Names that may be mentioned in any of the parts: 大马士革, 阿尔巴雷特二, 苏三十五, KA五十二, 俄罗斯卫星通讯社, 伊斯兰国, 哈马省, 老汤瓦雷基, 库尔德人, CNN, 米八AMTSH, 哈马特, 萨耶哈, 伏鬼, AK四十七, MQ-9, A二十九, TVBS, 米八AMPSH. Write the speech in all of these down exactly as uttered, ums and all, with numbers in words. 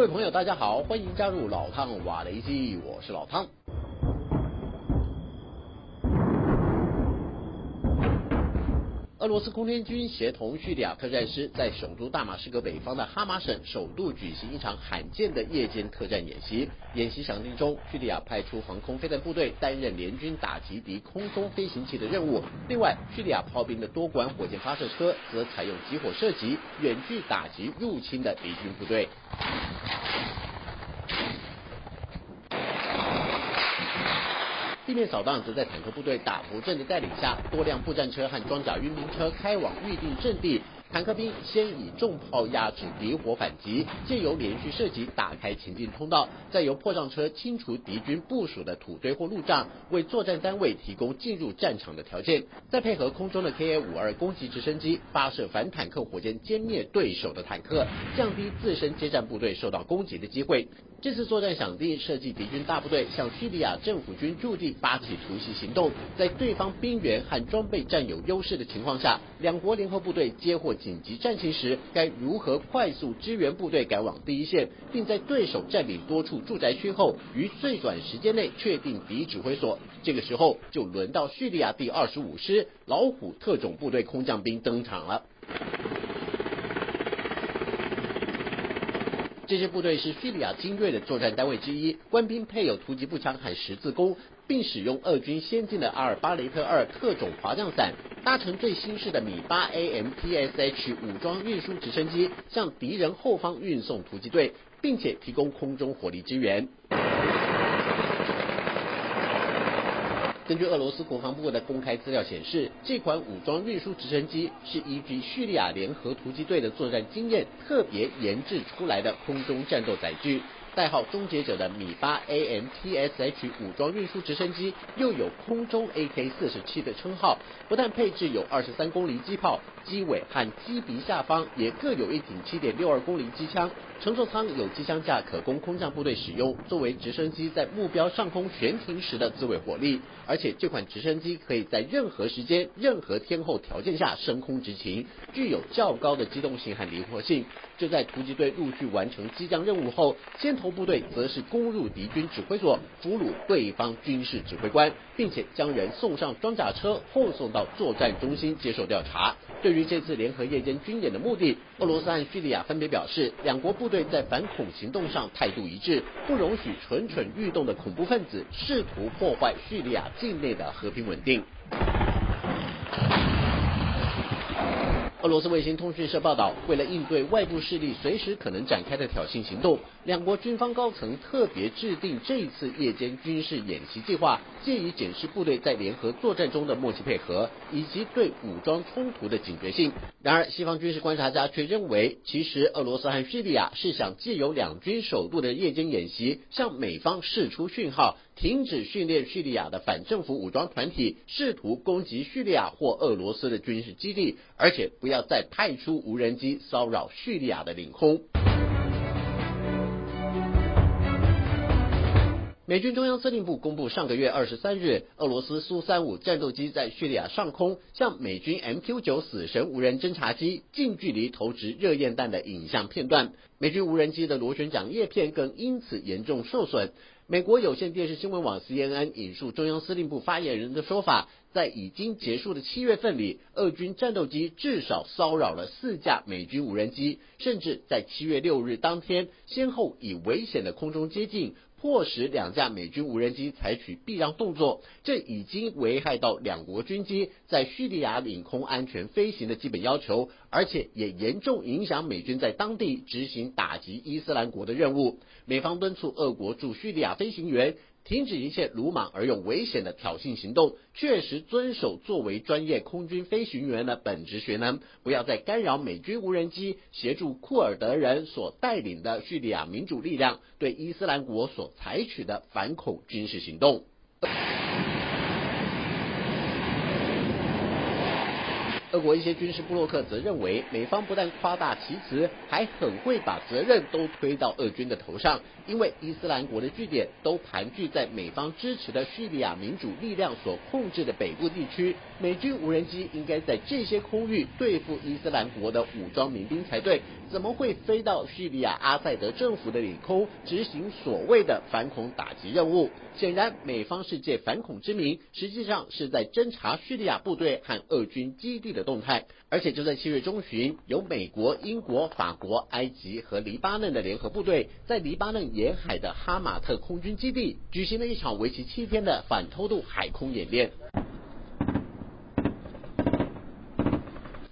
各位朋友，大家好，欢迎加入老汤瓦雷基，我是老汤。俄罗斯空天军协同叙利亚特战师在首都大马士革北方的哈马省首度举行一场罕见的夜间特战演习。演习场地中，叙利亚派出航空飞弹部队担任联军打击敌空中飞行器的任务。另外，叙利亚炮兵的多管火箭发射车则采用集火射击，远距打击入侵的敌军部队。地面扫荡则在坦克部队打头阵的带领下，多辆步战车和装甲运兵车开往预定阵地。坦克兵先以重炮压制敌火反击，借由连续射击打开前进通道，再由破障车清除敌军部署的土堆或路障，为作战单位提供进入战场的条件。再配合空中的 K A 五十二 攻击直升机发射反坦克火箭，歼灭对手的坦克，降低自身接战部队受到攻击的机会。这次作战想定设计敌军大部队向叙利亚政府军驻地发起突袭行动，在对方兵员和装备占有优势的情况下，两国联合部队接获紧急战情时，该如何快速支援部队赶往第一线，并在对手占领多处住宅区后，于最短时间内确定敌指挥所。这个时候就轮到叙利亚第二十五师老虎特种部队空降兵登场了。这支部队是叙利亚精锐的作战单位之一，官兵配有突击步枪和十字弓，并使用俄军先进的阿尔巴雷特二特种滑降伞，搭乘最新式的米八 A M P S H 武装运输直升机，向敌人后方运送突击队，并且提供空中火力支援。根据俄罗斯国防部的公开资料显示，这款武装运输直升机是依据叙利亚联合突击队的作战经验特别研制出来的空中战斗载具。代号终结者的米八 A M T S H 武装运输直升机又有空中 A K 四十七 的称号，不但配置有二十三公里机炮，机尾和机鼻下方也各有一挺 七点六二 公里机枪，乘坐舱有机枪架可供空降部队使用，作为直升机在目标上空悬停时的自卫火力。而且这款直升机可以在任何时间、任何天候条件下升空执勤，具有较高的机动性和灵活性。就在突击队陆续完成机降任务后，先头部队则是攻入敌军指挥所，俘虏对方军事指挥官，并且将人送上装甲车，后送到作战中心接受调查。对于这次联合夜间军演的目的，俄罗斯和叙利亚分别表示，两国部队在反恐行动上态度一致，不容许蠢蠢欲动的恐怖分子试图破坏叙利亚境内的和平稳定。俄罗斯卫星通讯社报道，为了应对外部势力随时可能展开的挑衅行动，两国军方高层特别制定这次夜间军事演习计划，借以检视部队在联合作战中的默契配合，以及对武装冲突的警觉性。然而，西方军事观察家却认为，其实俄罗斯和叙利亚是想借由两军首度的夜间演习，向美方释出讯号，停止训练叙利亚的反政府武装团体，试图攻击叙利亚或俄罗斯的军事基地，而且不要再派出无人机骚扰叙利亚的领空。美军中央司令部公布，上个月二十三日，俄罗斯苏三十五战斗机在叙利亚上空向美军 M Q 九 死神无人侦察机近距离投掷热焰弹的影像片段，美军无人机的螺旋桨叶片更因此严重受损。美国有线电视新闻网 C N N 引述中央司令部发言人的说法，在已经结束的七月份里，俄军战斗机至少骚扰了四架美军无人机，甚至在七月六日当天，先后以危险的空中接近，迫使两架美军无人机采取避让动作，这已经危害到两国军机在叙利亚领空安全飞行的基本要求，而且也严重影响美军在当地执行打击伊斯兰国的任务。美方敦促俄国驻叙利亚飞行员停止一切鲁莽而又危险的挑衅行动，确实遵守作为专业空军飞行员的本职学能，不要再干扰美军无人机协助库尔德人所带领的叙利亚民主力量对伊斯兰国所采取的反恐军事行动。俄国一些军事布洛克则认为，美方不但夸大其词，还很会把责任都推到俄军的头上，因为伊斯兰国的据点都盘踞在美方支持的叙利亚民主力量所控制的北部地区，美军无人机应该在这些空域对付伊斯兰国的武装民兵才对，怎么会飞到叙利亚阿塞德政府的领空执行所谓的反恐打击任务？显然，美方是借反恐之名，实际上是在侦查叙利亚部队和俄军基地的动态，而且就在七月中旬，由美国、英国、法国、埃及和黎巴嫩的联合部队，在黎巴嫩沿海的哈马特空军基地举行了一场为期七天的反偷渡海空演练。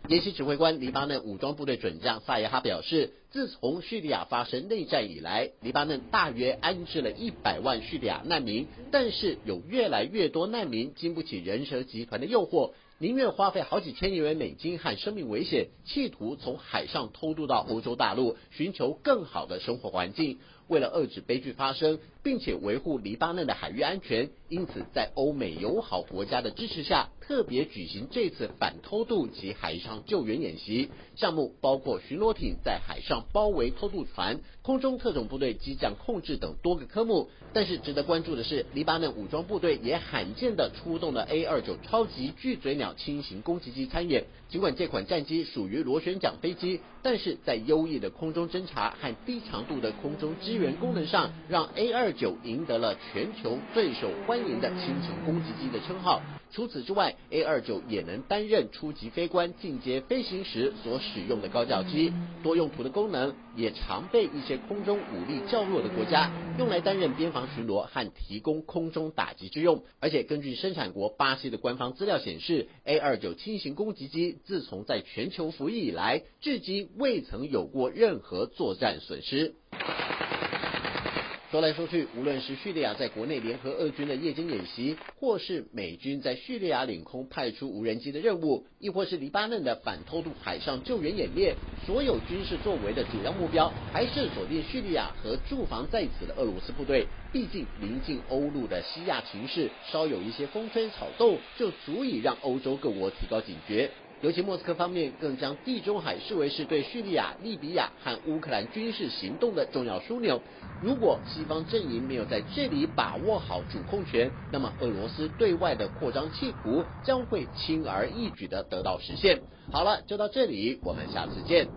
联席指挥官、黎巴嫩武装部队准将萨耶哈表示，自从叙利亚发生内战以来，黎巴嫩大约安置了一百万叙利亚难民，但是有越来越多难民经不起人蛇集团的诱惑，宁愿花费好几千亿元美金和生命危险，企图从海上偷渡到欧洲大陆，寻求更好的生活环境。为了遏止悲剧发生，并且维护黎巴嫩的海域安全，因此在欧美友好国家的支持下，特别举行这次反偷渡及海上救援演习。项目包括巡逻艇在海上包围偷渡船、空中特种部队机降控制等多个科目。但是值得关注的是，黎巴嫩武装部队也罕见的出动了 A 二十九 超级巨嘴鸟轻型攻击机参演。尽管这款战机属于螺旋桨飞机，但是在优异的空中侦察和低强度的空中支援功能上，让 A 二十九 赢得了全球最受欢迎的轻型攻击机的称号。除此之外， A 二十九 也能担任初级飞官进阶飞行时所使用的高教机，多用途的功能也常被一些空中武力较弱的国家用来担任边防巡逻和提供空中打击之用。而且根据生产国巴西的官方资料显示， A 二十九 轻型攻击机自从在全球服役以来，至今未曾有过任何作战损失。说来说去，无论是叙利亚在国内联合俄军的夜间演习，或是美军在叙利亚领空派出无人机的任务，亦或是黎巴嫩的反偷渡海上救援演练，所有军事作为的主要目标还是锁定叙利亚和驻防在此的俄罗斯部队。毕竟临近欧陆的西亚情势，稍有一些风吹草动，就足以让欧洲各国提高警觉。尤其莫斯科方面更将地中海视为是对叙利亚、利比亚和乌克兰军事行动的重要枢纽。如果西方阵营没有在这里把握好主控权，那么俄罗斯对外的扩张企图将会轻而易举地得到实现。好了，就到这里，我们下次见。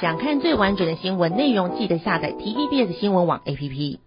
想看最完整的新闻内容，记得下载 T V B S 新闻网 A P P。